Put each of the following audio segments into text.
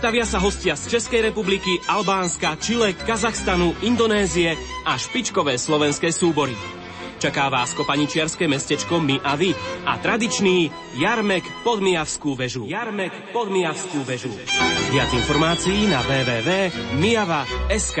Predstavia sa hostia z Českej republiky, Albánska, Čile, Kazachstanu, Indonézie a špičkové slovenské súbory. Čaká vás kopaničiarske mestečko My a Vy a tradičný Jarmek Podmijavskú väžu. Jarmek Podmijavskú väžu. Viac informácií na www.myava.sk.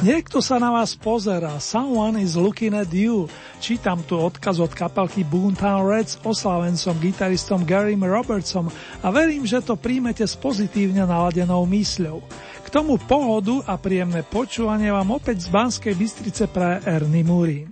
Niekto sa na vás pozerá, someone is looking at you. Čítam tu odkaz od kapelky Boomtown Rats oslavencom gitaristom Garym Robertsom a verím, že to príjmete s pozitívne naladenou mysľou. K tomu pohodu a príjemné počúvanie vám opäť z Banskej Bystrice praje Ernie Murín.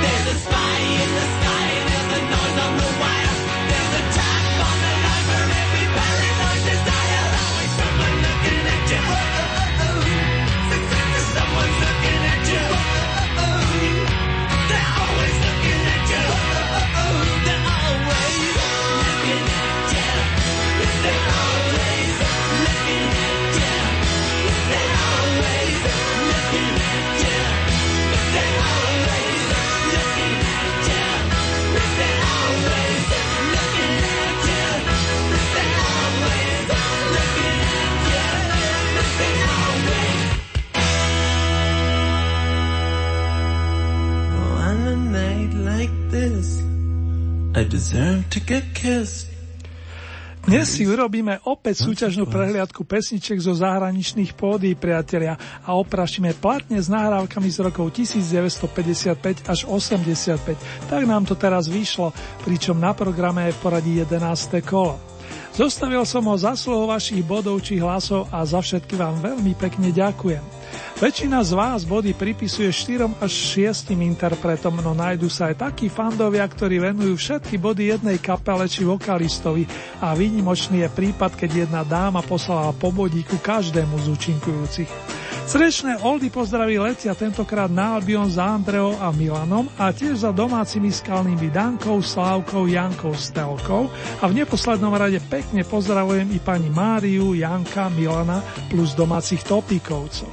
There's a spy in the sky, there's a noise on the Dnes si urobíme opäť súťažnú prehliadku pesničiek zo zahraničných pódií, priatelia, a oprašíme platne s nahrávkami z rokov 1955 až 85. Tak nám to teraz vyšlo, pričom na programe je v poradí 11. kolo. Zostavil som ho zasluhou vašich bodov či hlasov a za všetky vám veľmi pekne ďakujem. Väčšina z vás body pripisuje 4 až 6 interpretom, no nájdu sa aj takí fandovia, ktorí venujú všetky body jednej kapele či vokalistovi a výnimočný je prípad, keď jedna dáma poslala po bodíku každému z účinkujúcich. Srdečné oldy pozdraví letia tentokrát na Albion za Andreou a Milanom a tiež za domácimi skalnými Dankou, Slávkou, Jankou, Stelkou a v neposlednom rade pekne pozdravujem i pani Máriu, Janka, Milana plus domácich topíkovcov.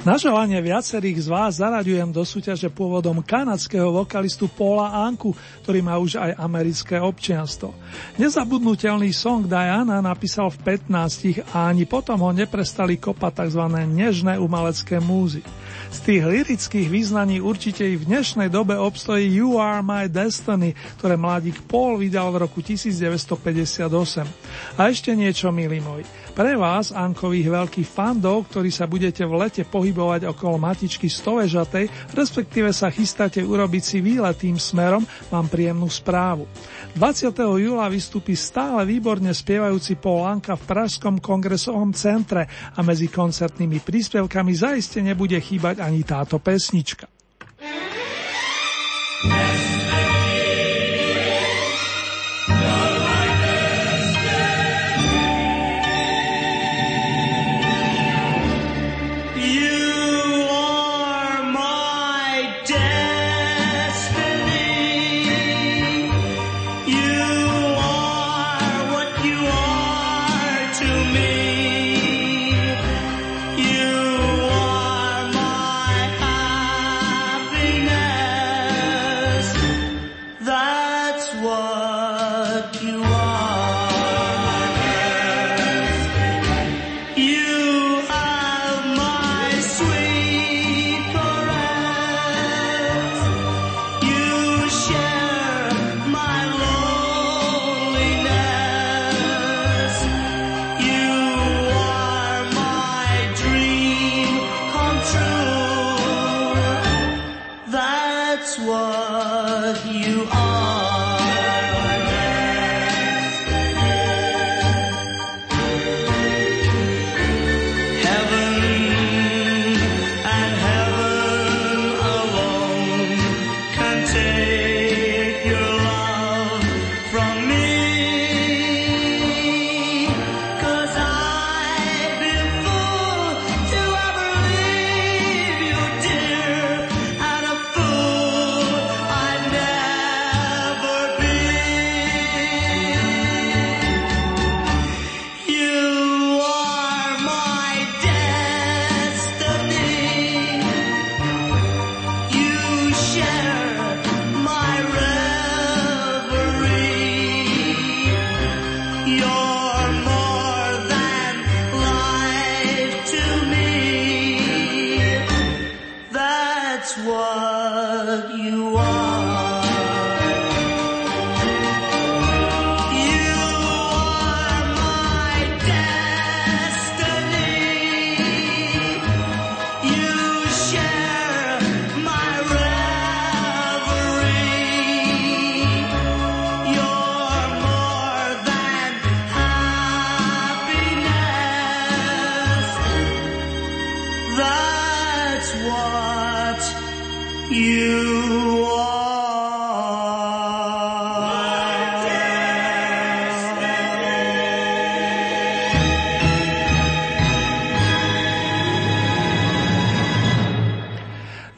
Na želanie viacerých z vás zaraďujem do súťaže pôvodom kanadského vokalistu Paula Anku, ktorý má už aj americké občianstvo. Nezabudnutelný song Diana napísal v 15 a ani potom ho neprestali kopať tzv. Nežné umelecké múzy. Z tých lirických význaní určite i v dnešnej dobe obstojí You Are My Destiny, ktoré mladík Paul vydal v roku 1958. A ešte niečo, milí moji. Pre vás, Ankových veľkých fandov, ktorí sa budete v lete pohybovať okolo matičky Stovežatej, respektíve sa chystáte urobiť si výlet tým smerom, mám príjemnú správu. 20. júla vystúpi stále výborne spievajúci Paul Anka v Pražskom kongresovom centre a medzi koncertnými príspevkami zaiste nebude chýbať ani táto pesnička.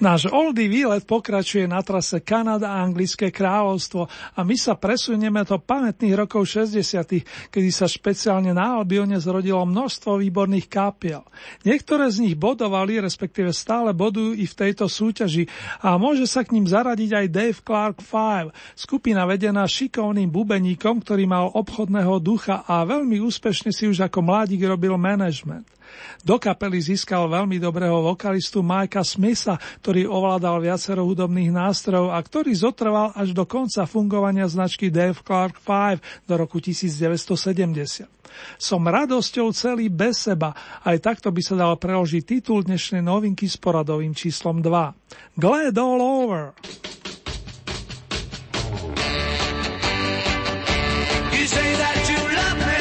Náš oldie výlet pokračuje na trase Kanada a Anglické kráľovstvo a my sa presunieme do pamätných rokov 60., kedy sa špeciálne na Albione zrodilo množstvo výborných kapiel. Niektoré z nich bodovali, respektíve stále bodujú i v tejto súťaži a môže sa k ním zaradiť aj Dave Clark Five, skupina vedená šikovným bubeníkom, ktorý mal obchodného ducha a veľmi úspešne si už ako mladík robil management. Do kapely získal veľmi dobrého vokalistu Mika Smitha, ktorý ovládal viacero hudobných nástrojov a ktorý zotrval až do konca fungovania značky Dave Clark Five do roku 1970. Som radosťou celý bez seba, aj takto by sa dal preložiť titul dnešnej novinky s poradovým číslom 2. Glad all over! You say that you love me.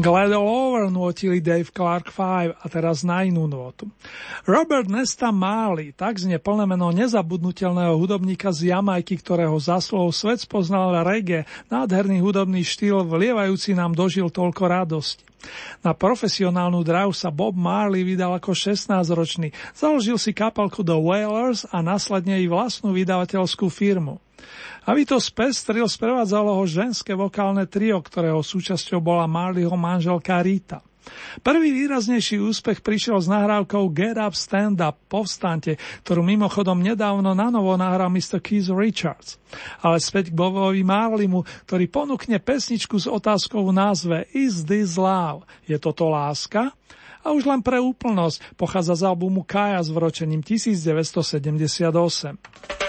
Glad all over nôtili Dave Clark Five a teraz na inú nôtu. Robert Nesta Marley, tak znie plné meno nezabudnutelného hudobníka z Jamajky, ktorého zaslov svet spoznal reggae, nádherný hudobný štýl vlievajúci nám dožil toľko radosti. Na profesionálnu dráhu sa Bob Marley vydal ako 16-ročný, založil si kapelku The Wailers a následne i vlastnú vydavateľskú firmu. Aby to spestril, sprevádzalo ho ženské vokálne trio, ktorého súčasťou bola Marleyho manželka Rita. Prvý výraznejší úspech prišiel s nahrávkou Get Up, Stand Up, povstante, ktorú mimochodom nedávno nanovo nahral Mr. Keith Richards. Ale späť k Bobovi Marleymu, ktorý ponúkne pesničku s otázkou v názve Is This Love? Je toto láska? A už len pre úplnosť pochádza z albumu Kaja s vročením 1978.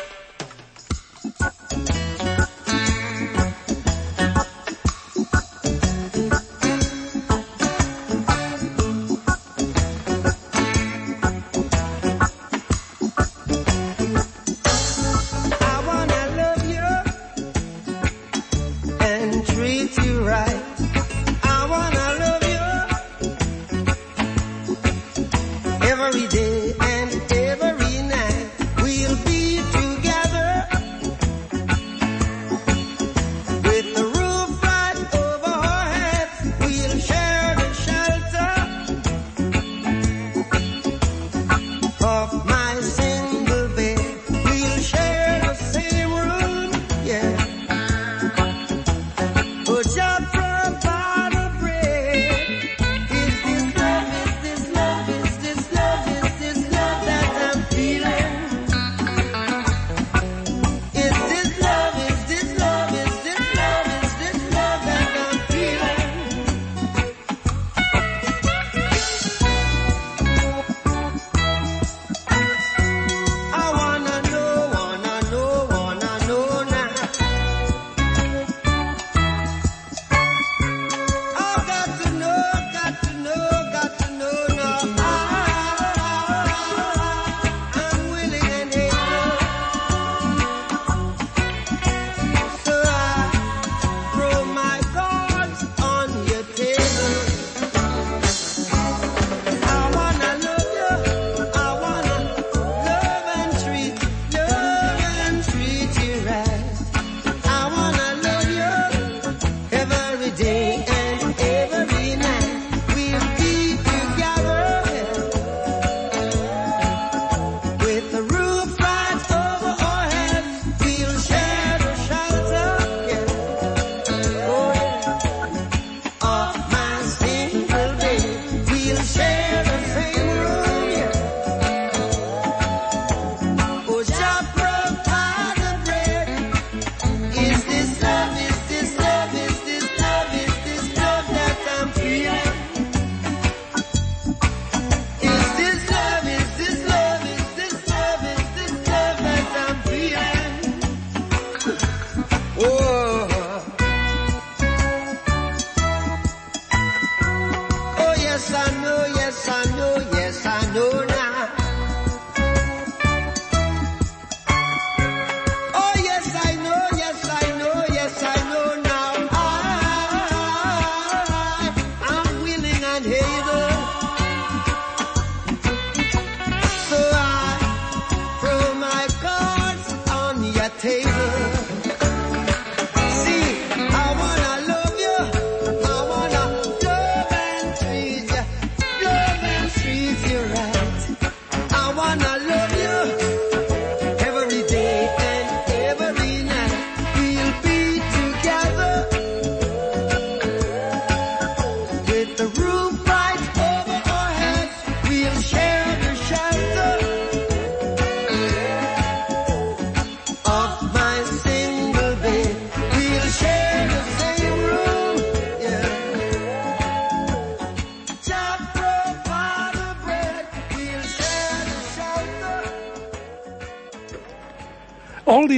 Every day and every night we'll be together.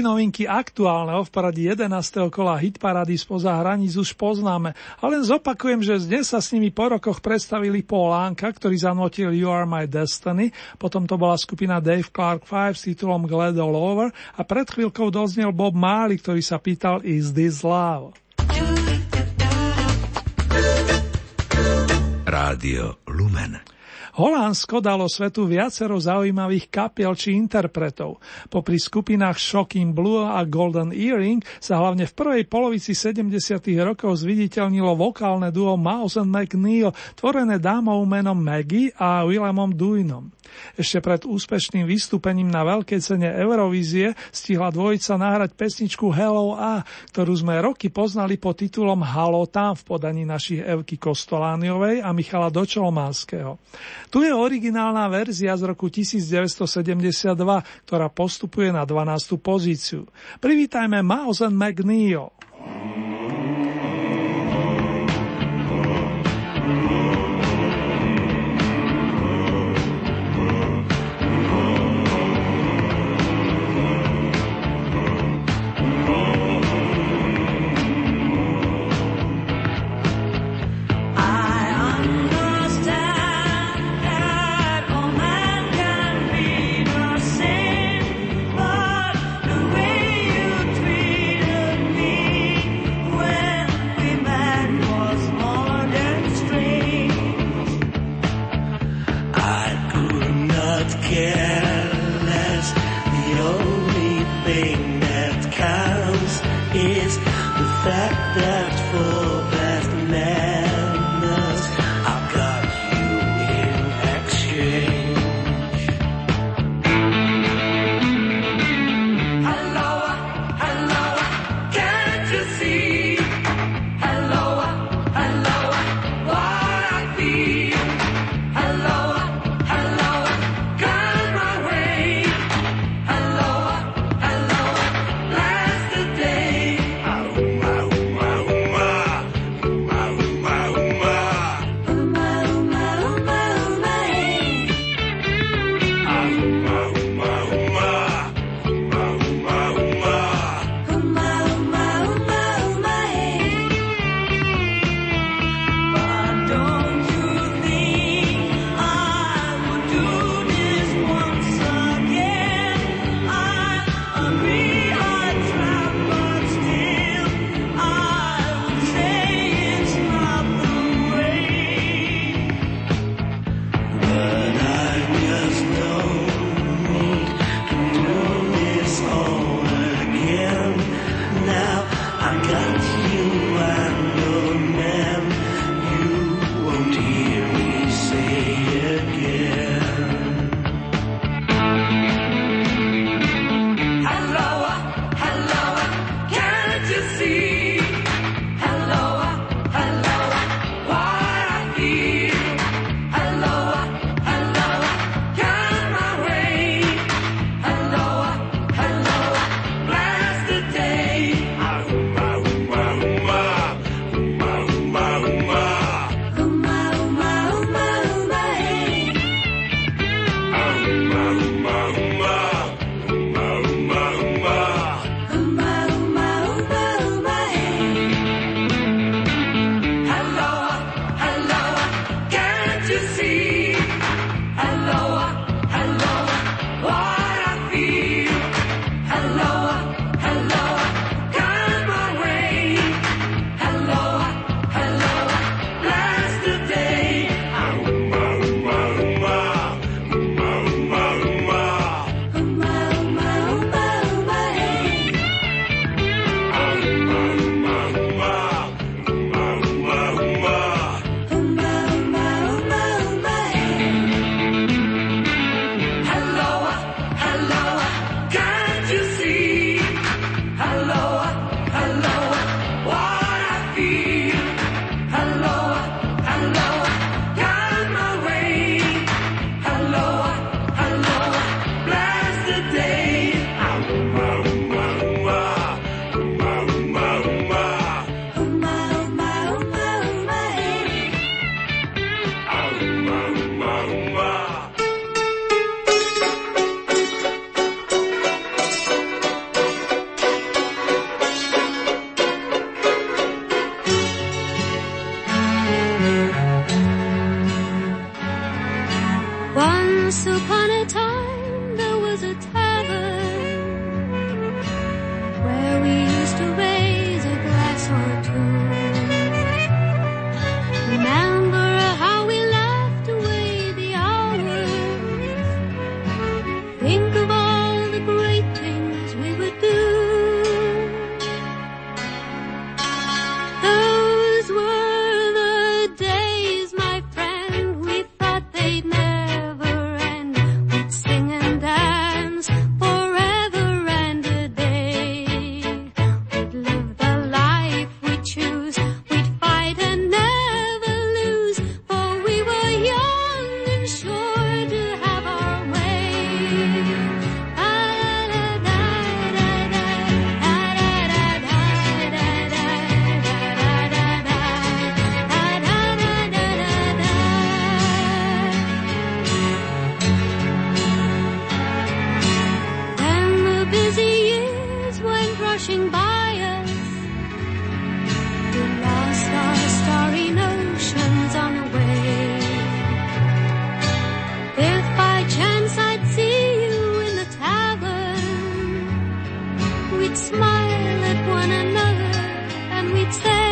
Novinky aktuálne v paráde 11. kola hitparády spoza hraníc už poznáme, ale len zopakujem, že dnes sa s nimi po rokoch predstavili Paul Anka, ktorý zanotil You Are My Destiny, potom to bola skupina Dave Clark Five s titulom Glad All Over a pred chvíľkou doznel Bob Marley, ktorý sa pýtal Is This Love? Rádio Lumen. Holandsko dalo svetu viacero zaujímavých kapiel či interpretov. Popri skupinách Shocking Blue a Golden Earring sa hlavne v prvej polovici 70. rokov zviditeľnilo vokálne duo Mouse and McNeil, tvorené dámou menom Maggie a Willemom Duinom. Ešte pred úspešným vystúpením na veľkej cene Eurovízie stihla dvojica nahrať pesničku Hello A, ktorú sme roky poznali pod titulom Halo tam v podaní našich Evky Kostolániovej a Michala Dočolmanského. Tu je originálna verzia z roku 1972, ktorá postupuje na 12. pozíciu. Privítajme Mouse and McNeil. flashing by us. We lost our starry notions on a wave. If by chance I'd see you in the tavern, we'd smile at one another and we'd say,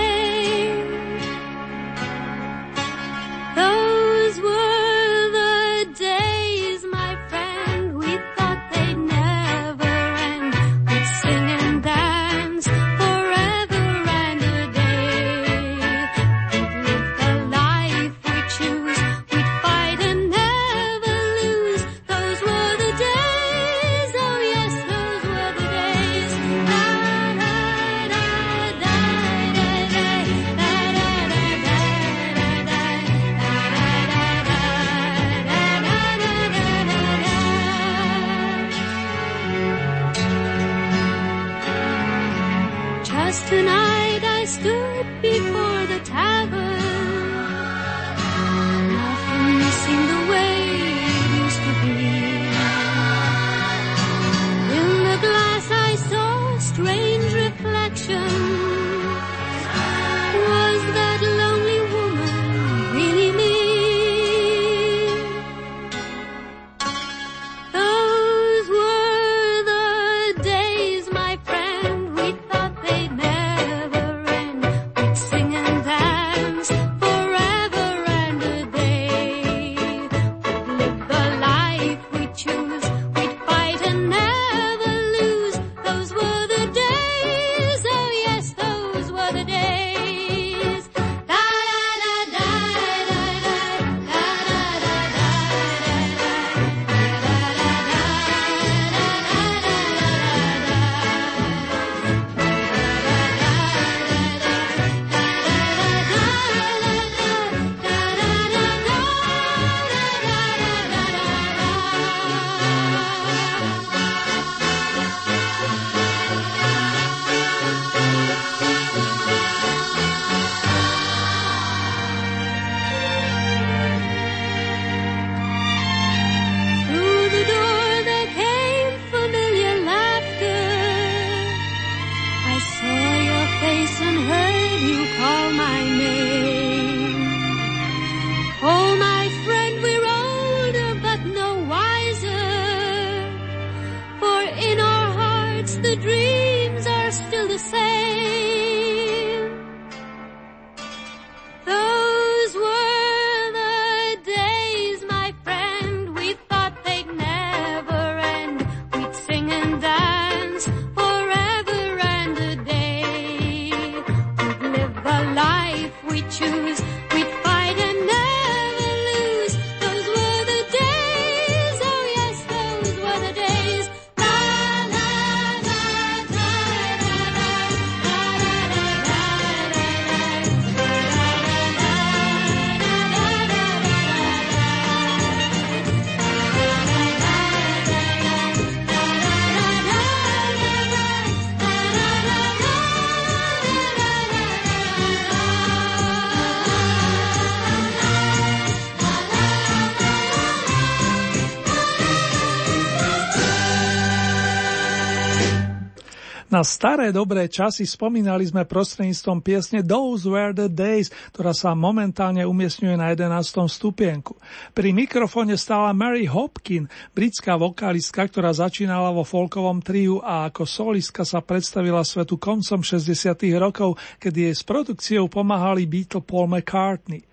na staré dobré časy spomínali sme prostredníctvom piesne Those Were the Days, ktorá sa momentálne umiestňuje na 11. stupienku. Pri mikrofóne stála Mary Hopkin, britská vokalistka, ktorá začínala vo folkovom triu a ako solistka sa predstavila svetu koncom 60. rokov, kedy jej s produkciou pomáhali Beatle Paul McCartney.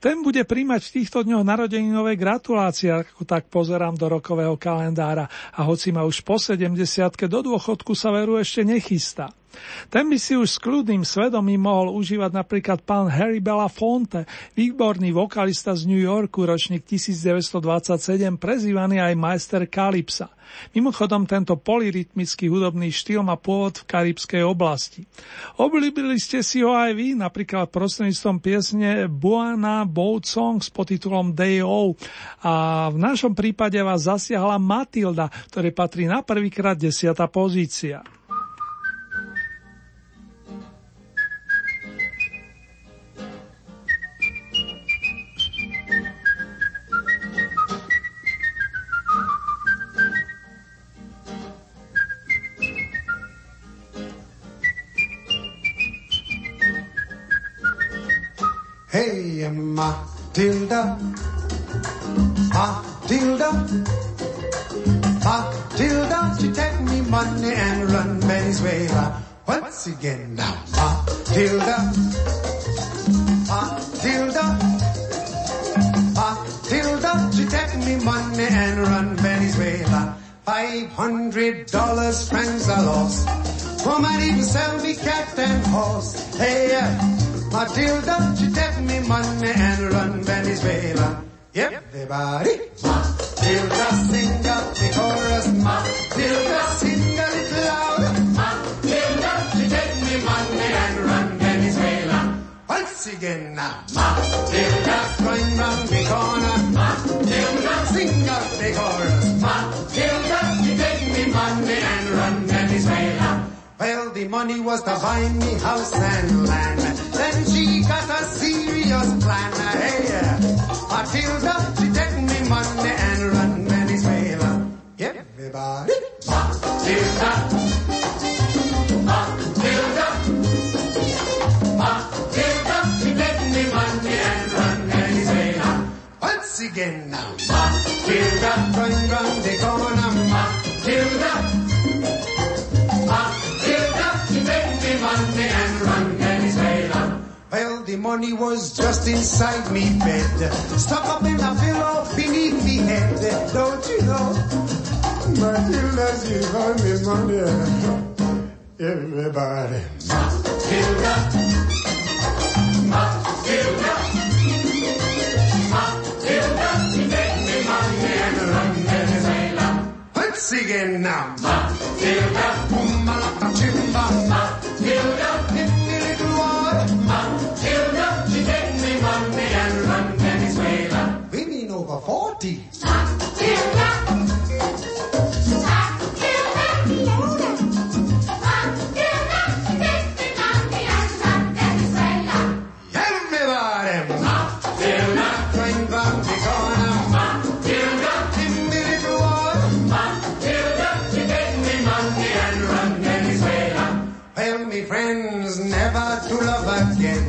Ten bude príjmať v týchto dňoch narodeninové gratulácie, ako tak pozerám do rokového kalendára, a hoci ma už po 70-ke do dôchodku sa veru ešte nechystá. Ten by si už s kľudným svedomím mohol užívať napríklad pán Harry Belafonte, výborný vokalista z New Yorku, ročník 1927, prezývaný aj majster Kalypsa. Mimochodom, tento polyrytmický hudobný štýl má pôvod v karibskej oblasti. Obľúbili ste si ho aj vy, napríklad prostredníctvom piesne Buana Boat Song s podtitulom Day O. A v našom prípade vás zasiahla Matilda, ktorá patrí na prvýkrát 10. pozícia. Hey, Matilda, Matilda, Matilda, she take me money and run Venezuela once again now. Matilda, Matilda, Matilda, she take me money and run Venezuela. $500 friends I lost. Woman even sell me cat and horse. Hey, Matilda, she take me money and run Venezuela. Yep, everybody. Matilda, sing up the chorus. Matilda, sing a little louder. Matilda, she take me money and run Venezuela. Once again now. Matilda, going round the corner. Matilda, sing up the chorus. Matilda, she take me money and run Venezuela. Well, the money was to buy me house and land. Then she got a serious plan. Hey, Matilda, she take me money and run Venezuela. Everybody. Matilda, Matilda, Matilda, she take me money and run Venezuela. Once again now. Matilda, going round the corner. Matilda. Money and run Venezuela. Well, the money was just inside me bed, stuck up in a pillow beneath me head. Don't you know, Matilda, she got me money. Everybody. Matilda, Matilda, Matilda, she made me money and run Venezuela. Once again now. Matilda, boom, chimba, Matilda. Matilda, give me a little water. Matilda, she take me money and run Venezuela. Women over 40. Matilda, Matilda, Matilda, she take me money and run Venezuela. Everybody, Matilda, going round the corner. Matilda, give me a little water. Matilda, she take me money and run Venezuela. Well, me friends, never to love again.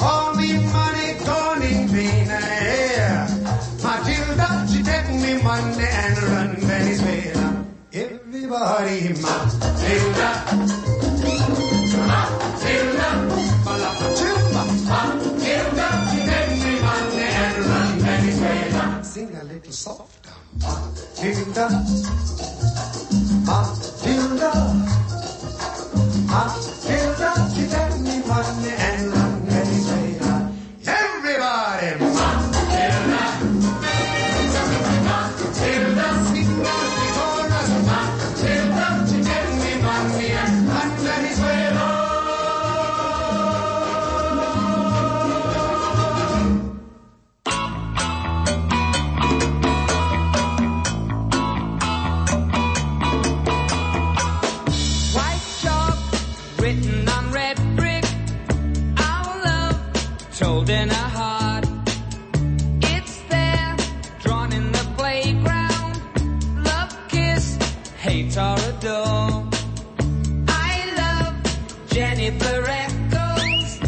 All me money gone in vain. Yeah. Matilda, she take me money and run Venezuela. Everybody, Matilda, Matilda, Matilda, she take me money and run Venezuela. Sing a little softer. Matilda, Matilda. Matilda, she take me money and run Venezuela. Everybody, Matilda, Matilda, sing out the chorus. Matilda, she take me money and run Venezuela. In a heart, it's there, drawn in the playground. Love, kiss, hate or adore. I love Jennifer Eccles.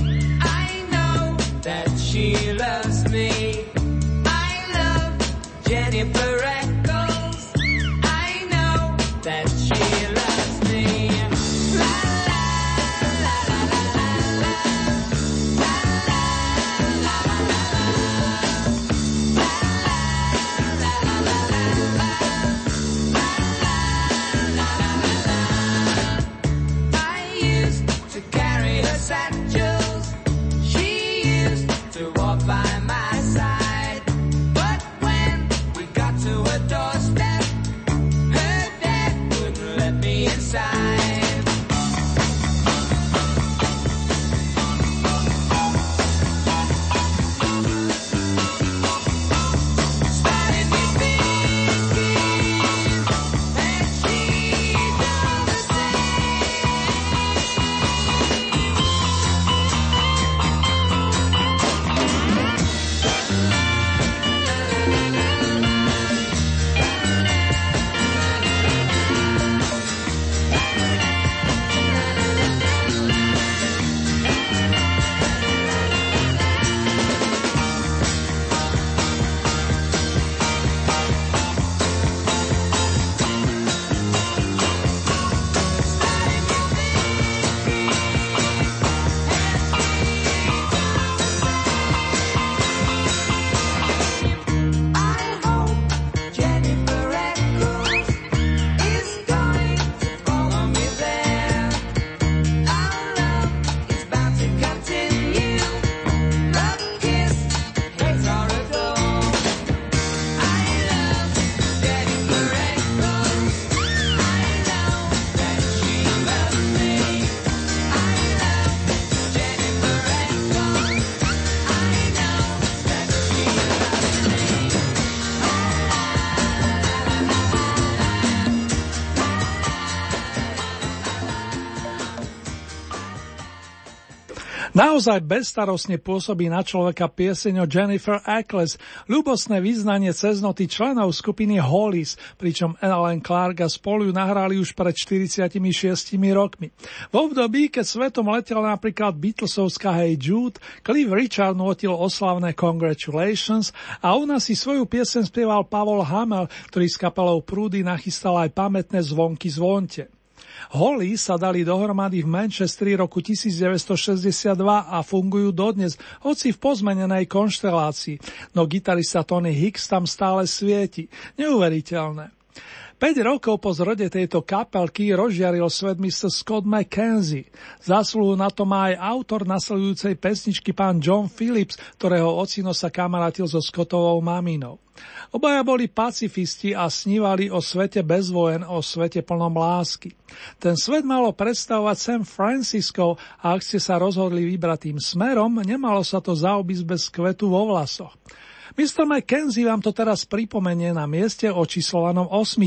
I know that she loves me. I love Jennifer Eccles. I know that she loves me. La, la. Satchels, she used to walk by. Naozaj bezstarostne pôsobí na človeka pieseň o Jennifer Ackles, ľubostné vyznanie ceznoty členov skupiny Hollies, pričom Alan Clark a spolu nahrali už pred 46 rokmi. V období, keď svetom letel napríklad Beatlesovská Hey Jude, Cliff Richard nútil oslavné Congratulations a u nás si svoju pieseň spieval Pavol Hamel, ktorý s kapelou Prúdy nachystal aj pamätné Zvonky zvonte. Hollies sa dali dohromady v Manchestri roku 1962 a fungujú dodnes, hoci v pozmenenej konštelácii, no gitarista Tony Hicks tam stále svieti. Neuveriteľné. 5 rokov po zrode tejto kapelky rozžiaril svet Mr. Scott McKenzie. Zasluhu na to má aj autor nasledujúcej pesničky pán John Phillips, ktorého ocino sa kamarátil so Scottovou maminou. Obaja boli pacifisti a snívali o svete bez vojen, o svete plnom lásky. Ten svet malo predstavovať San Francisco a ak ste sa rozhodli vybrať tým smerom, nemalo sa to zaobísť bez kvetu vo vlasoch. Mr. McKenzie vám to teraz pripomenie na mieste očíslovanom 8.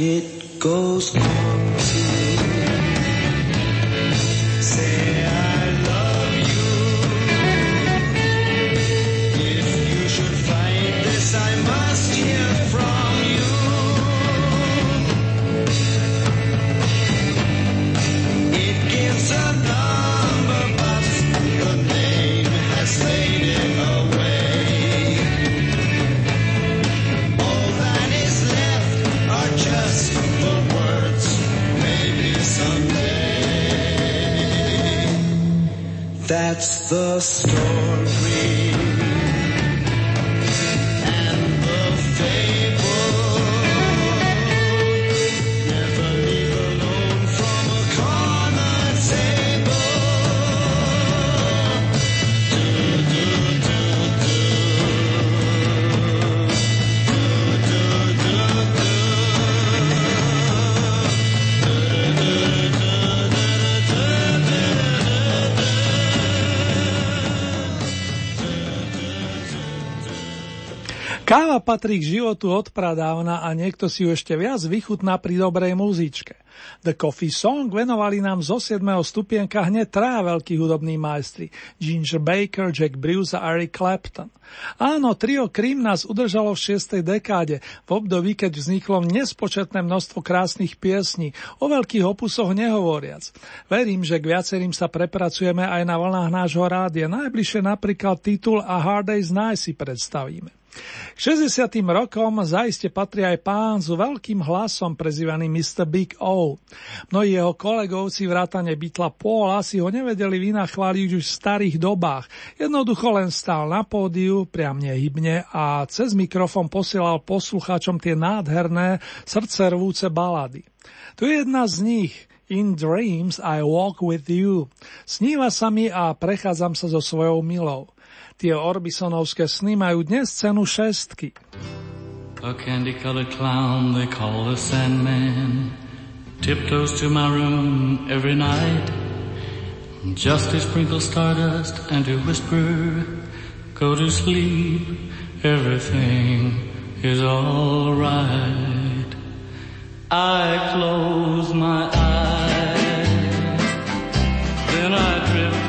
It goes on to say I love you. If you should find this, I must hear from you. It gives a number, but the name has faded away. That's the story. Káva patrí k životu od pradávna a niekto si ju ešte viac vychutná pri dobrej muzičke. The Coffee Song venovali nám zo 7. stupienka hneď traja veľkí hudobní majstri Ginger Baker, Jack Bruce a Eric Clapton. Áno, trio Cream nás udržalo v 6. dekáde, v období, keď vzniklo nespočetné množstvo krásnych piesní, o veľkých opusoch nehovoriac. Verím, že k viacerým sa prepracujeme aj na vlnách nášho rádia. Najbližšie napríklad titul A Hard Day's Night si predstavíme. K 60. rokom zaiste patrí aj pán s veľkým hlasom prezývaný Mr. Big O. Mnohí jeho kolegovci vrátane Beatle Paula si ho nevedeli vynachváliť už v starých dobách. Jednoducho len stál na pódiu, priam nehybne a cez mikrofón posielal poslucháčom tie nádherné, srdcervúce balady. Tu je jedna z nich, In Dreams I Walk With You. Sníva sa mi a prechádzam sa so svojou milou. Tie Orbisonovské sny majú dnes cenu 6. A candy-colored clown they call the Sandman tiptoes to my room every night just to sprinkle stardust and to whisper go to sleep, everything is all right. I close my eyes, then I drift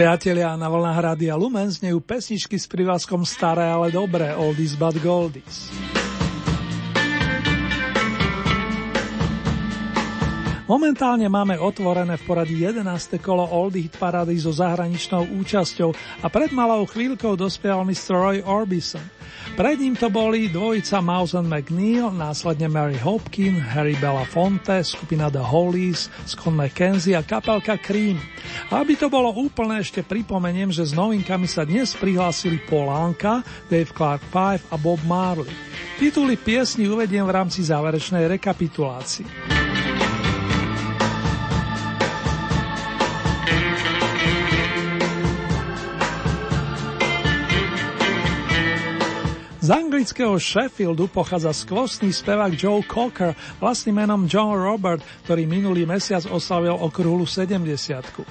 Priatelia, na vlnách Rádia Lumen znejú pesničky s prívlaskom staré, ale dobré, oldies but goldies. Momentálne máme otvorené v poradí 11. kolo Oldie Hit Parády so zahraničnou účasťou a pred malou chvíľkou dospieval Mr. Roy Orbison. Pred ním to boli dvojica Mouse and McNeil, následne Mary Hopkin, Harry Belafonte, skupina The Hollies, Scott McKenzie a kapelka Cream. A aby to bolo úplne, ešte pripomeniem, že s novinkami sa dnes prihlásili Paul Anka, Dave Clark Five a Bob Marley. Tituly piesni uvediem v rámci záverečnej rekapitulácii. Z anglického Sheffieldu pochádza skvostný spevák Joe Cocker, vlastným menom John Robert, ktorý minulý mesiac oslavil okrúhlu 70-ku.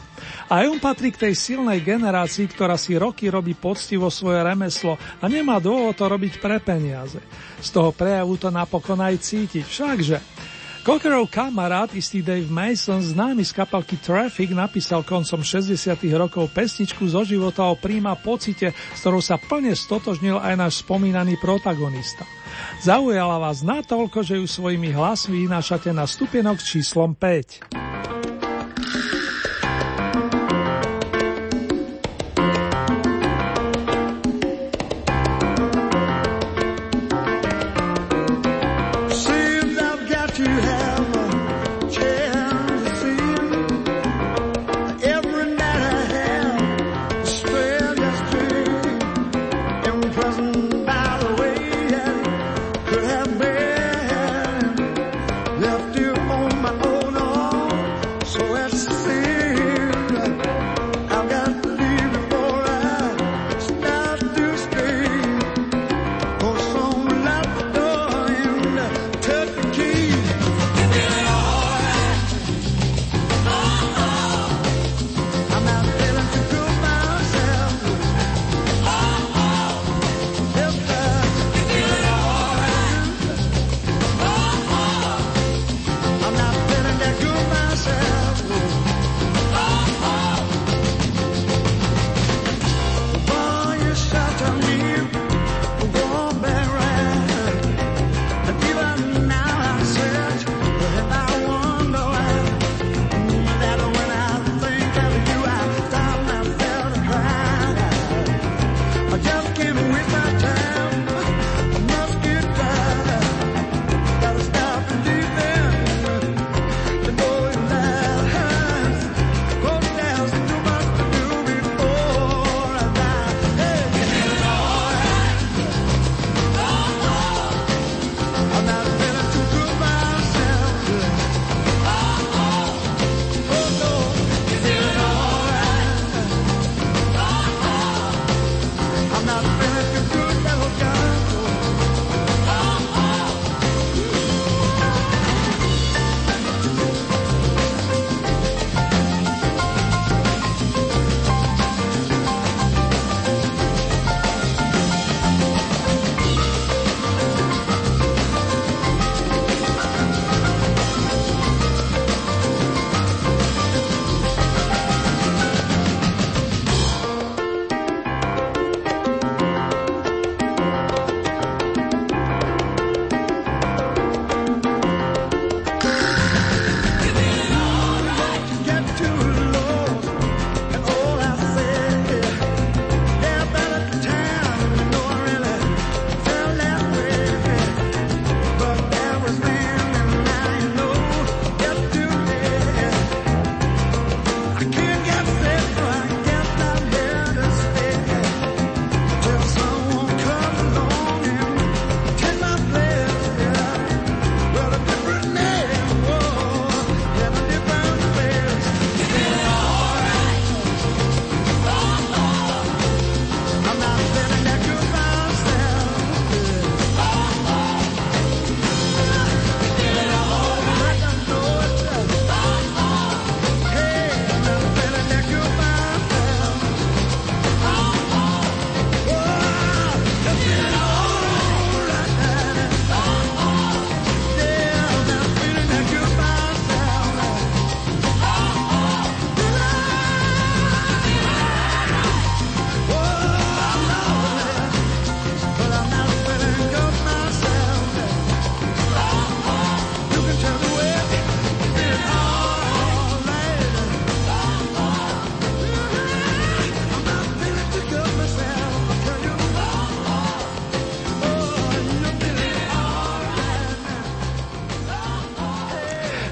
Aj on patrí k tej silnej generácii, ktorá si roky robí poctivo svoje remeslo a nemá dôvod to robiť pre peniaze. Z toho prejavu to napokon aj cítiť, všakže. Cockerov kamarát, istý Dave Mason, známy z kapelky Traffic, napísal koncom 60. rokov pesničku zo života o príjma pocite, s ktorou sa plne stotožnil aj náš spomínaný protagonista. Zaujala vás natoľko, že ju svojimi hlasmi vynášate na stupienok číslom 5. Left you on my own arm.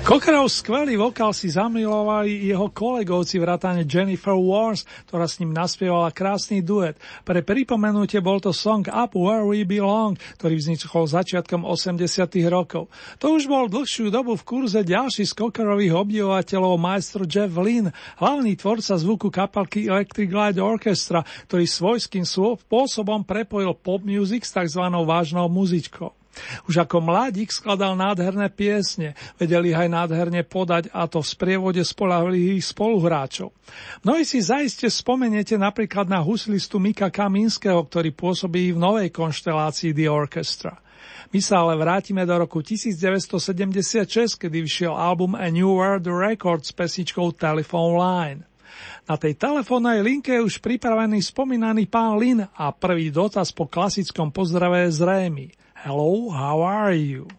Cockerov skvelý vokál si zamilovali jeho kolegovci vrátane Jennifer Warns, ktorá s ním naspievala krásny duet. Pre pripomenutie bol to song Up Where We Belong, ktorý vznikol začiatkom 80. rokov. To už bol dlhšiu dobu v kurze ďalší z Cockerových obdivovateľov majstro Jeff Lynn, hlavný tvorca zvuku kapalky Electric Light Orchestra, ktorý svojským spôsobom prepojil pop music s tzv. Vážnou muzičkou. Už ako mladík skladal nádherné piesne, vedeli ich aj nádherne podať, a to v sprievode spoľahlivých spoluhráčov. Mnohí si zaiste spomeniete napríklad na huslistu Mika Kaminského, ktorý pôsobí v novej konštelácii The Orchestra. My sa ale vrátime do roku 1976, kedy vyšiel album A New World Record s pesničkou Telephone Line. Na tej telefónnej linke je už pripravený spomínaný pán Lin a prvý dotaz po klasickom pozdrave je zrejmý. Hello, how are you?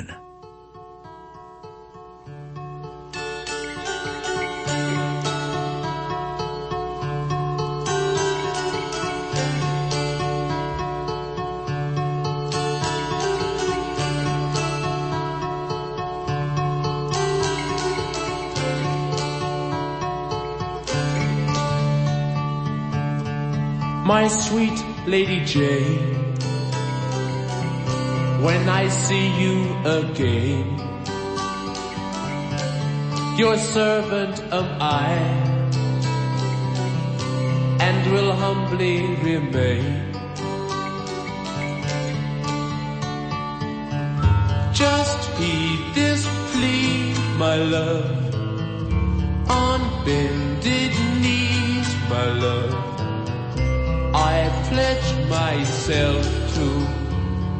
Woman. My sweet Lady Jane, when I see you again, your servant am I, and will humbly remain. Just heed this plea, my love, on bended knees, my love. I pledge myself to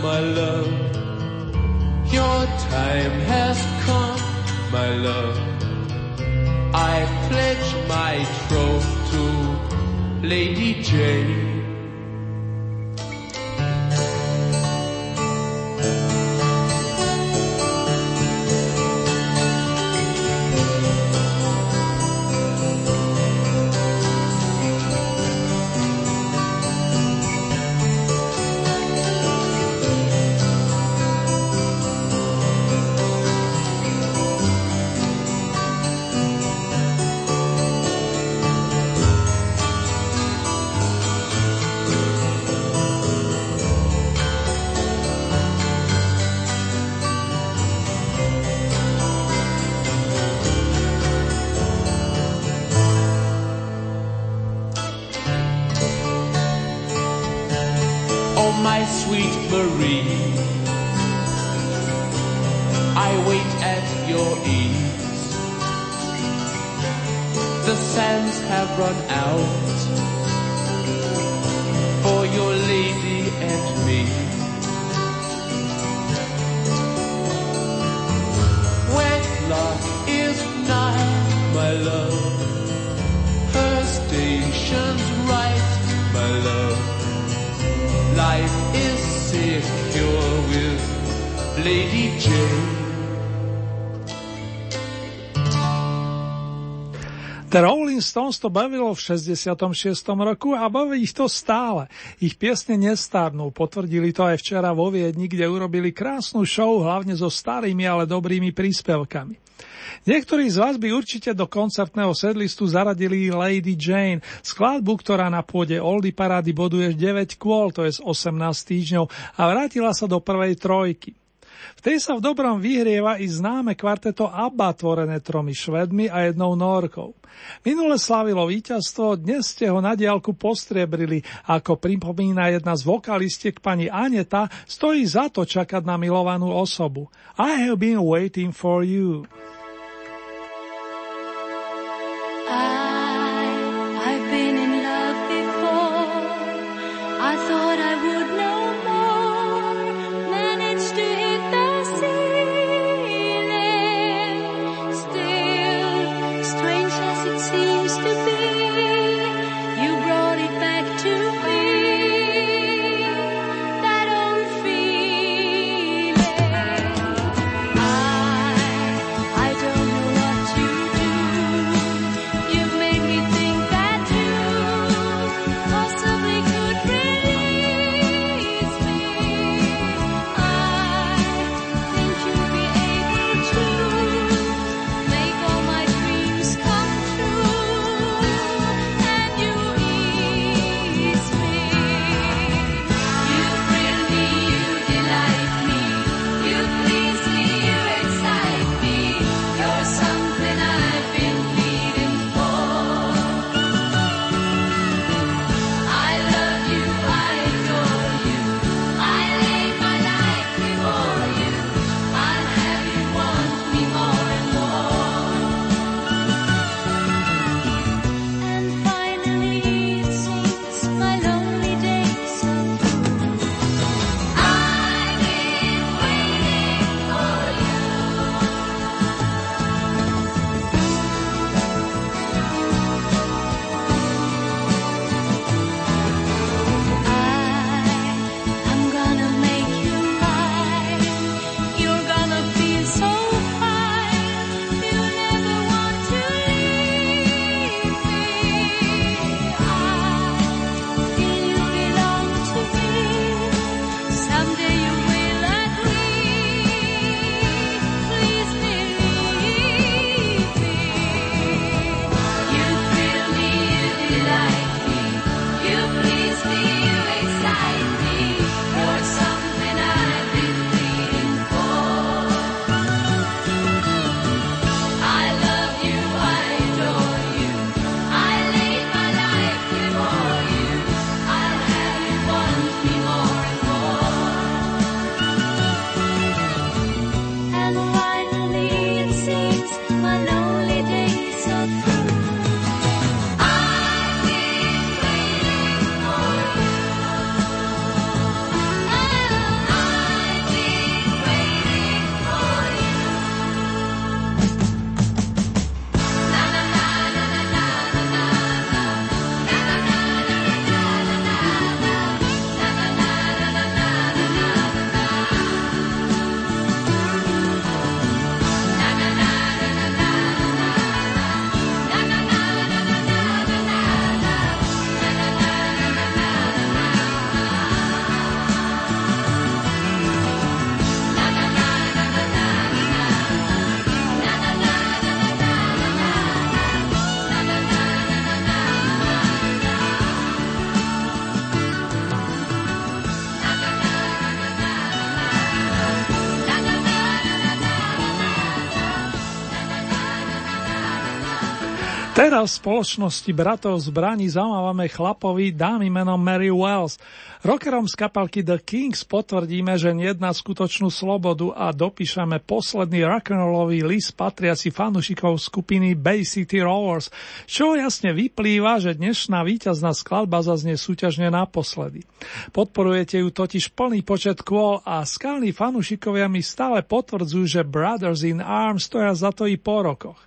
My love, your time has come, my love. I pledge my troth to Lady Jane. The Rolling Stones to bavilo v 66. roku a baví ich to stále. Ich piesne nestárnu, potvrdili to aj včera vo Viedni, kde urobili krásnu show, hlavne so starými, ale dobrými príspevkami. Niektorí z vás by určite do koncertného setlistu zaradili Lady Jane, skladbu, ktorá na pôde Oldie parády boduje 9 kôl, to je z 18 týždňov, a vrátila sa do prvej trojky. V tej sa v dobrom vyhrieva i známe kvarteto Abba, tvorené 3 Švedmi a 1 Nórkou. Minule slavilo víťazstvo, dnes ste ho na diaľku postriebrili, ako pripomína jedna z vokalistiek pani Aneta, stojí za to čakať na milovanú osobu. I have been waiting for you. Teraz v spoločnosti bratov zbraní zamávame chlapovi dámy menom Mary Wells. Rockerom z kapalky The Kings potvrdíme, že nejedná skutočnú slobodu a dopíšeme posledný rock'n'rollový list patriaci fanúšikov skupiny Bay City Rollers, čo jasne vyplýva, že dnešná víťazná skladba zaznie súťažne naposledy. Podporujete ju totiž plný počet kôl a skalní fanúšikovia mi stále potvrdzujú, že Brothers in Arms stoja za to i po rokoch.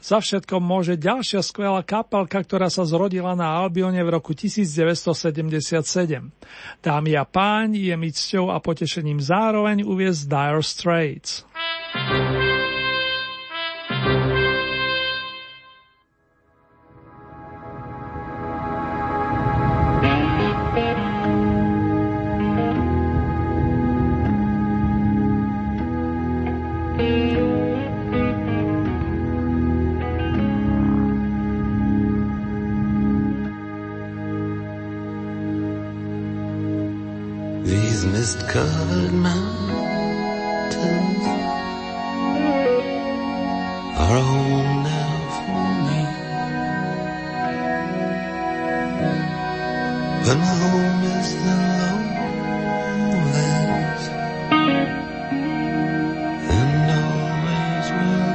Za všetko môže ďalšia skvelá kapelka, ktorá sa zrodila na Albione v roku 1977. Dámy a páni, je mi cťou a potešením zároveň uviesť Dire Straits. Mist-covered mountains are home now for me, but my home is the lowlands and always will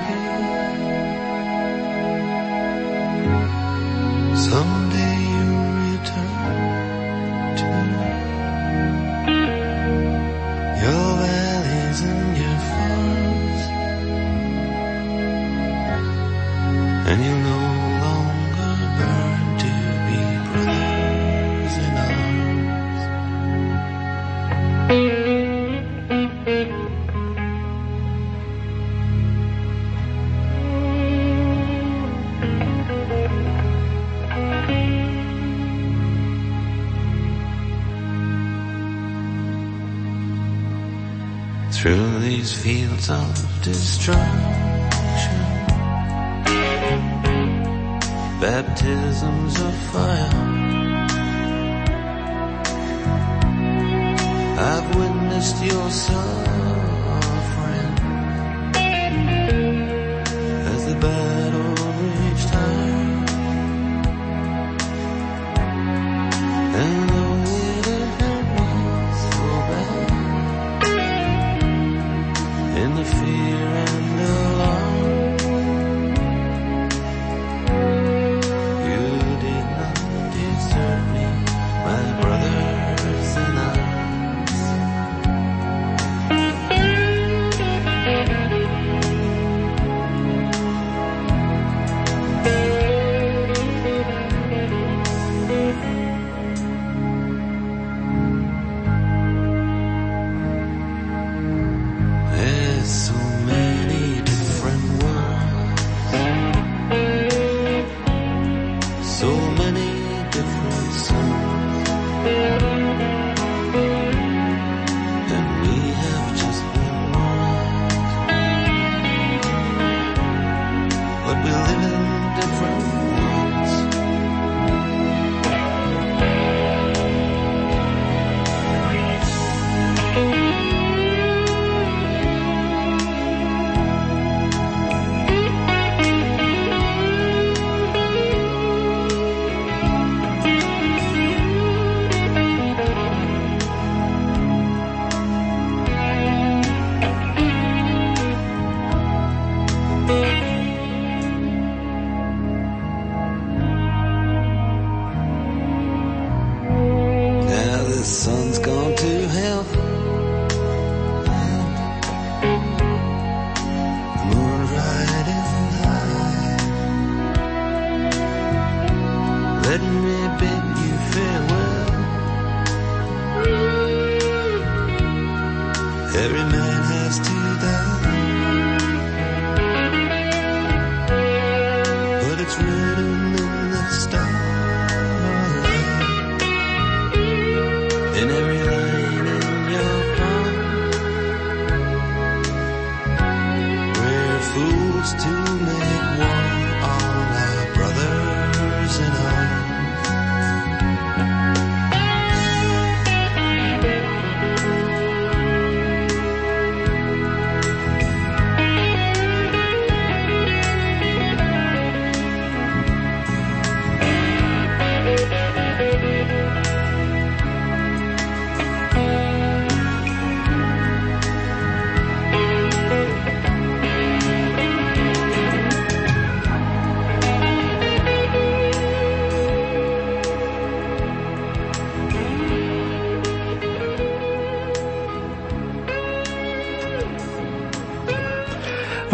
be. Someday you return to me. And you'll no longer burn to be brothers in arms. Through these fields of destruction, baptisms of fire, I've witnessed your suffering as the battle reached high, and though it had been so bad, in the fear and alarm,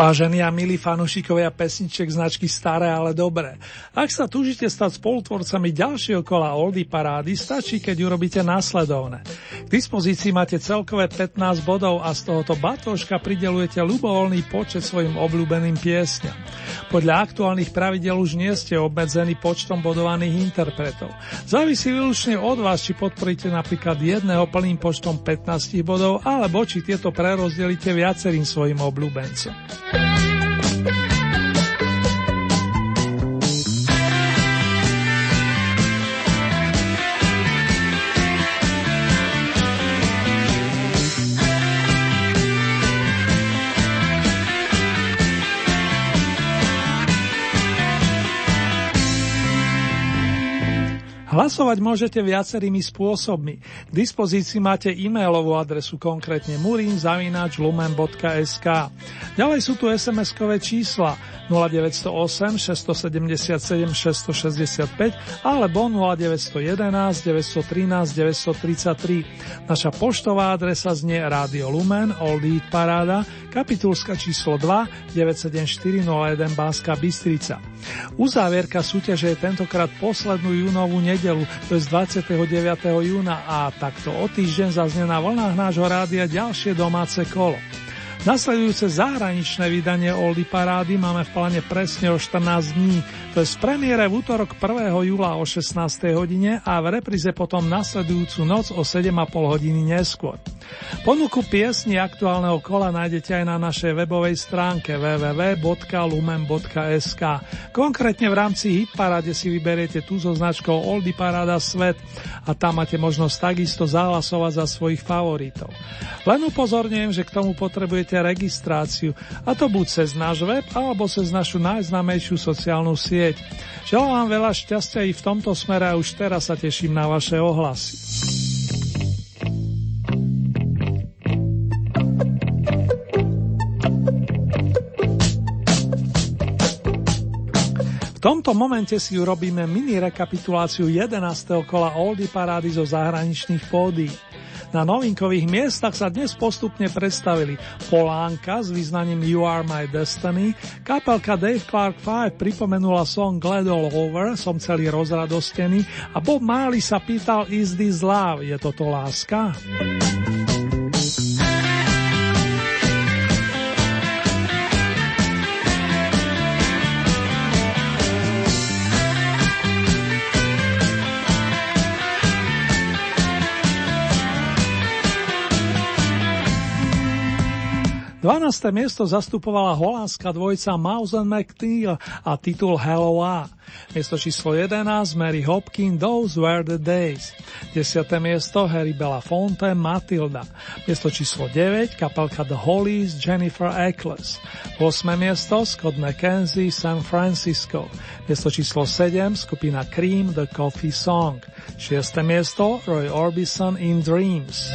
Vážení a milí fanúšikovia pesniček značky Staré, ale dobré. Ak sa túžite stať spolutvorcami ďalšieho kola Oldie parády, stačí, keď urobíte následovné. K dispozícii máte celkové 15 bodov a z tohoto batožka pridelujete ľubovoľný počet svojim obľúbeným piesňam. Podľa aktuálnych pravidel už nie ste obmedzení počtom bodovaných interpretov. Závisí výlučne od vás, či podporíte napríklad jedného plným počtom 15 bodov, alebo či tieto prerozdelíte viacerým svojim obľúbencom. Hlasovať môžete viacerými spôsobmi. K dispozícii máte e-mailovú adresu, konkrétne murin@lumen.sk. Ďalej sú tu SMS-kové čísla 0908 677 665 alebo 0911 913 933. Naša poštová adresa znie Rádio Lumen, Oldie Paráda, Kapitulska číslo 2, 97401 Banská Bystrica. Uzávierka súťaže je tentokrát poslednú júnovú nedelu, to je 29. júna, a takto o týždeň zaznie na vlnách nášho rádia ďalšie domáce kolo. Nasledujúce zahraničné vydanie Oldie Parády máme v pláne presne o 14 dní, to je z premiére v útorok 1. júla o 16. hodine a v repríze potom nasledujúcu noc o 7,5 hodiny neskôr. Ponuku piesni aktuálneho kola nájdete aj na našej webovej stránke www.lumen.sk. Konkrétne v rámci Hitparáde si vyberiete tú so značkou Oldie Paráda Svet a tam máte možnosť takisto zahlasovať za svojich favoritov. Len upozorňujem, že k tomu potrebujete registráciu, a to buď cez náš web alebo cez našu najznámejšiu sociálnu sieť. Želám vám veľa šťastia i v tomto smere a už teraz sa teším na vaše ohlasy. V tomto momente si urobíme mini rekapituláciu 11. kola Oldie parády zo zahraničných pódií. Na novinkových miestach sa dnes postupne predstavili Paul Anka s vyznaním You Are My Destiny, kapelka Dave Clark Five pripomenula song Glad All Over, som celý rozradostený, a Bob Marley sa pýtal Is This Love, je toto láska? Dvanáste miesto zastupovala holandská dvojica Mouse and McNeil a titul Hello A. Miesto číslo 11 Mary Hopkin, Those Were the Days. 10. miesto Harry Belafonte, Matilda. Miesto číslo 9 kapelka The Hollies, Jennifer Ackles. 8. miesto Scott McKenzie, San Francisco. Miesto číslo 7 skupina Cream, The Coffee Song. 6. miesto Roy Orbison, In Dreams.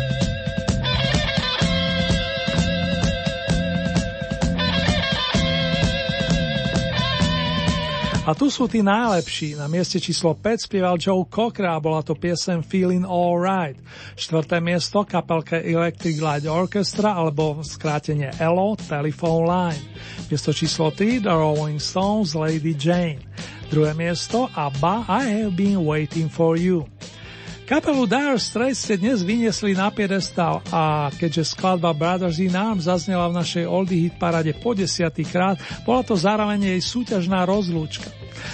A tu sú tí najlepší. Na mieste číslo 5 spieval Joe Cocker a bola to piesem Feeling Alright. 4. miesto kapelke Electric Light Orchestra, alebo skrátenie ELO, Telephone Line. Miesto číslo 3 The Rolling Stones, Lady Jane. 2. miesto Abba, I Have Been Waiting For You. Kapelu Dire Straits ste dnes vyniesli na piedestal a keďže skladba Brothers in Arms zaznela v našej Oldie hit parade po 10. krát, bola to zároveň jej súťažná rozlúčka.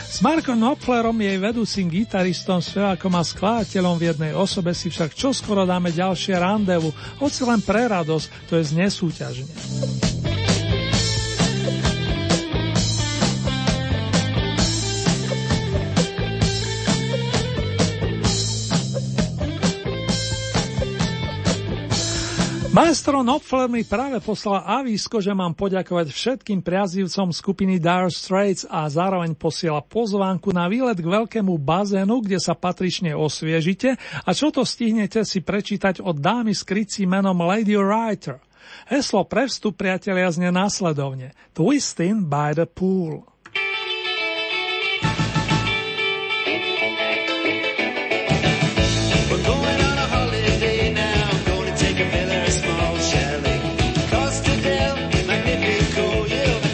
S Markom Knopflerom, jej vedúcim gitaristom, spevákom a skladateľom v jednej osobe si však čoskoro dáme ďalšie randevu, hoci len pre radosť, to je nesúťažne. Maestro Knopfler mi práve poslal avísko, že mám poďakovať všetkým priaznivcom skupiny Dire Straits a zároveň posiela pozvánku na výlet k veľkému bazénu, kde sa patrične osviežite, a čo to stihnete si prečítať od dámy s krycím menom Lady Writer. Heslo pre vstup, priatelia, znie následovne Twisting by the Pool. Take a Miller, a small Shelly, cost a Dell, magnifico, yeah.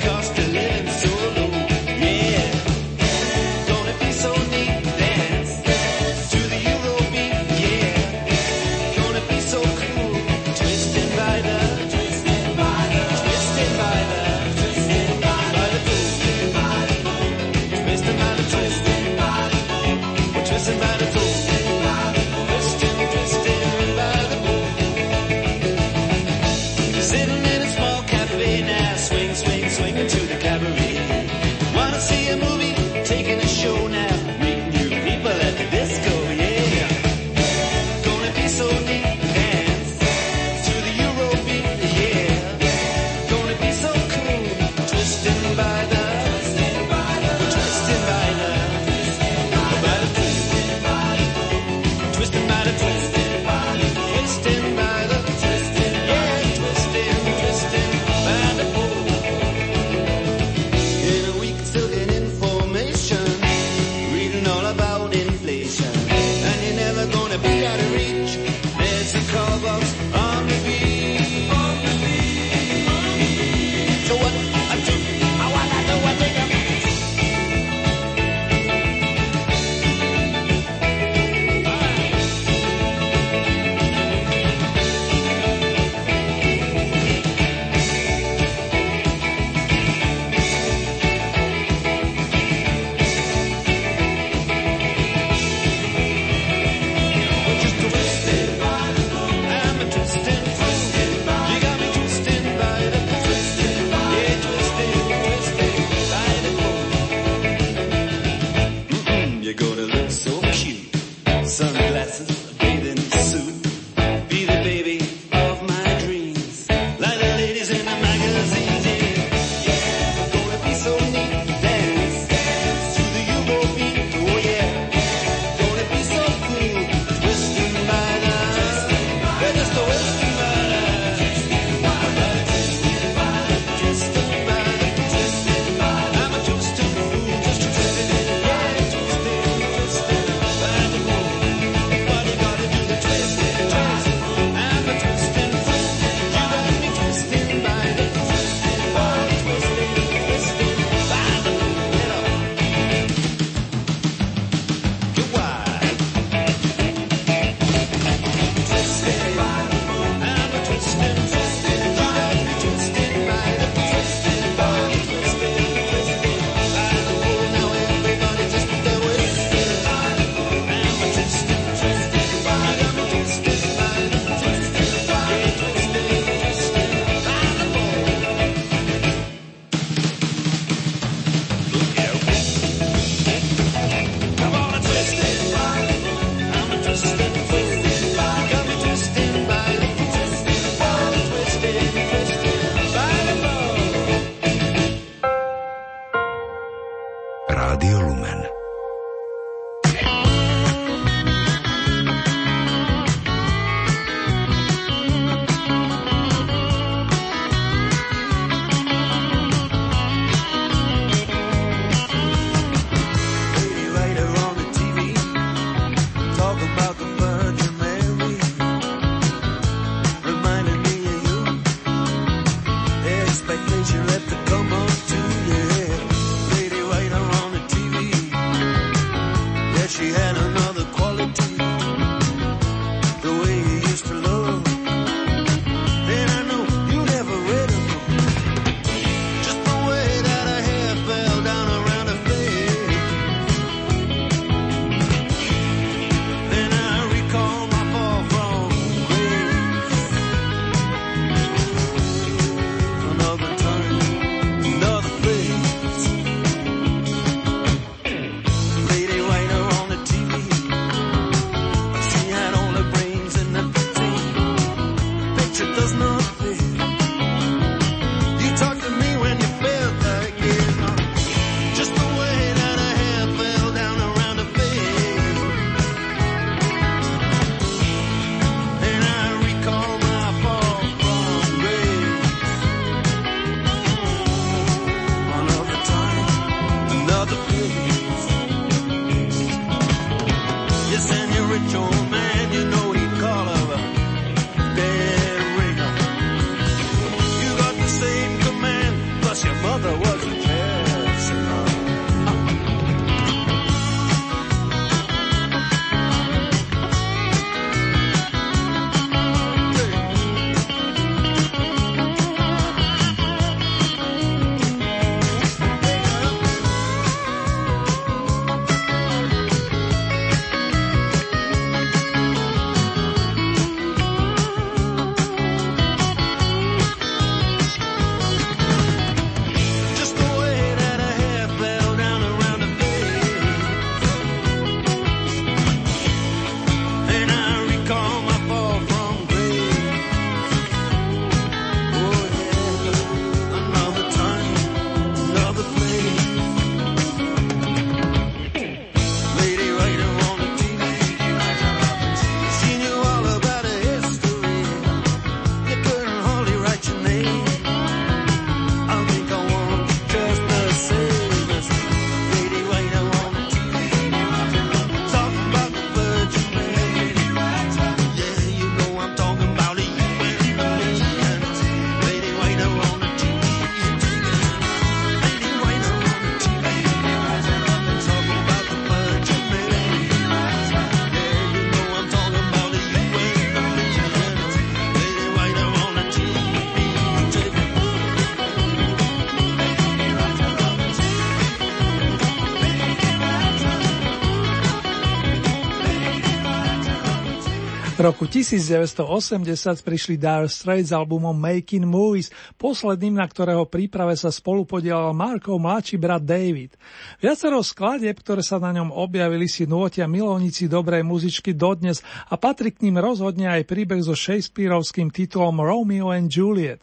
V roku 1980 prišli Dire Straits s albumom Making Movies, posledným, na ktorého príprave sa spolupodielal Markov mladší brat David. Viacero skladieb, ktoré sa na ňom objavili, si nútia milovníci dobrej muzičky dodnes a patrí k ním rozhodne aj príbeh so shakespearovským titulom Romeo and Juliet.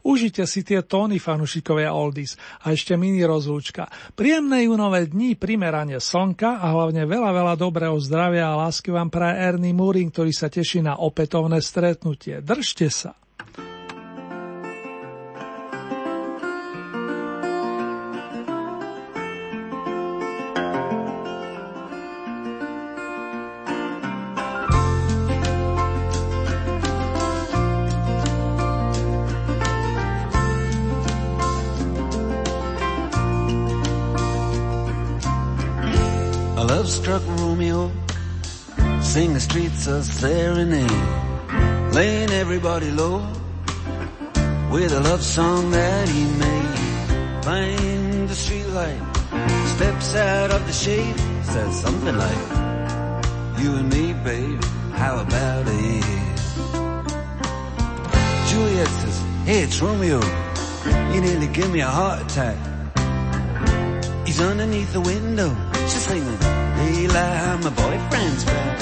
Užite si tie tóny, fanúšikovia oldies, a ešte mini rozlúčka. Príjemné júnové dni, primeranie slnka a hlavne veľa dobrého zdravia a lásky vám praje Ernie Murín, ktorý sa teší na opätovné stretnutie. Držte sa. A love struck Romeo, sing the streets a serenade, laying everybody low with a love song that he made. Find the streetlight, steps out of the shade, says something like, you and me, babe, how about it? Juliet says, hey, it's Romeo, you nearly give me a heart attack. He's underneath the window, she's singing, daylight, my boyfriend's back.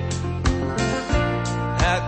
How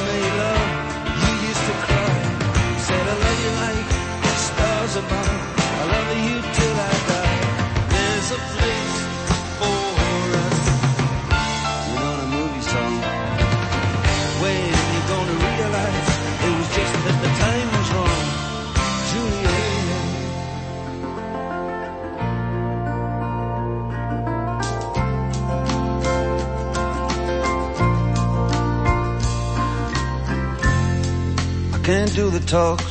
made love, above. I love you till I die. There's a place for us. You know the movie song. When you're gonna realize it was just that the time was wrong. Juliet, I can't do the talks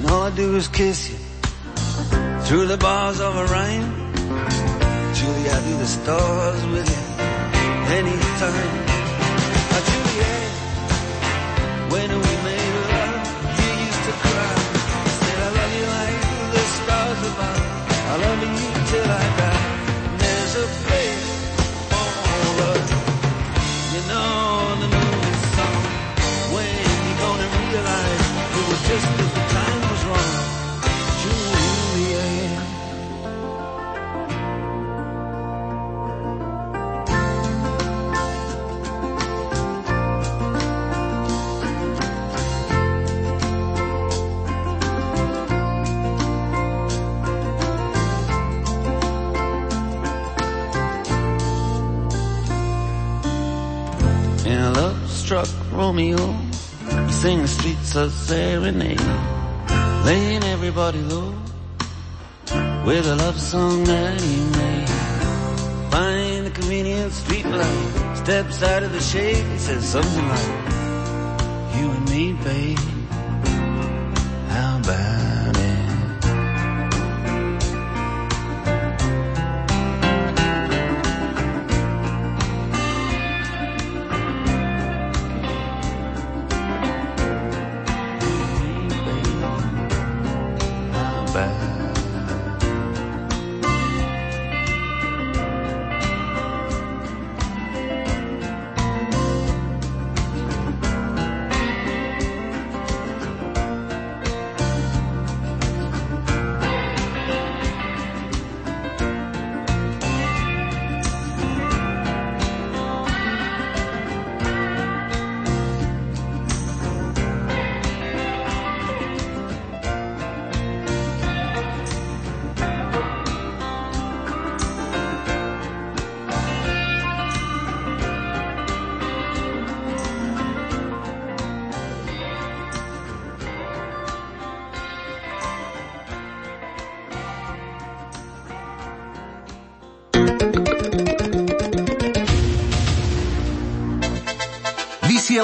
And all I do is kiss you through the bars of a rain. Julie, I do the stars with you anytime. Oh, Juliet, when we made love, you used to cry. You said, I love you like the stars above. I love you till I die. And there's a place for us. You know the movie song. When you gonna realize it was just a Romeo, You sing the streets a serenade, laying everybody low with a love song that he made. Find the convenient street light, steps out of the shade and says something like, you and me, babe, how about it?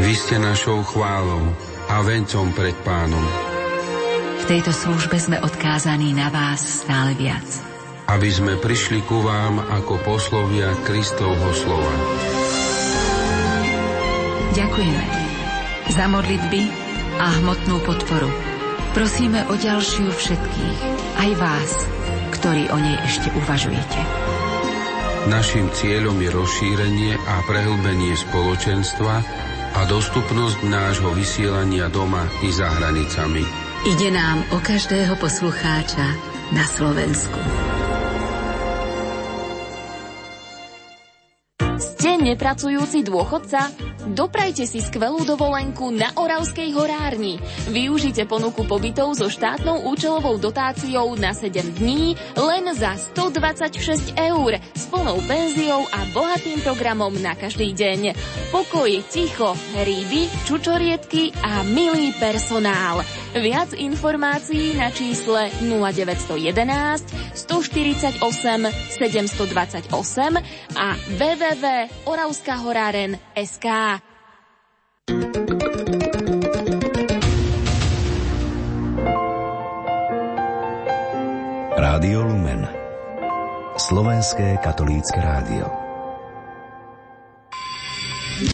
Vy ste našou chválou a vencom pred Pánom. V tejto službe sme odkázaní na vás stále viac. Aby sme prišli ku vám ako poslovia Kristovho slova. Ďakujeme za modlitby a hmotnú podporu. Prosíme o ďalšiu všetkých, aj vás, ktorí o nej ešte uvažujete. Naším cieľom je rozšírenie a prehlbenie spoločenstva a dostupnosť nášho vysielania doma i za hranicami. Ide nám o každého poslucháča na Slovensku. Ste nepracujúci dôchodca? Doprajte si skvelú dovolenku na Oravskej horárni. Využite ponuku pobytov so štátnou účelovou dotáciou na 7 dní len za 126 eur s plnou penziou a bohatým programom na každý deň. Pokoj, ticho, ryby, čučoriedky a milý personál. Viac informácií na čísle 0911 148 728 a www.oravskahoráren.sk. Rádio Lumen, Slovenské katolícke rádio.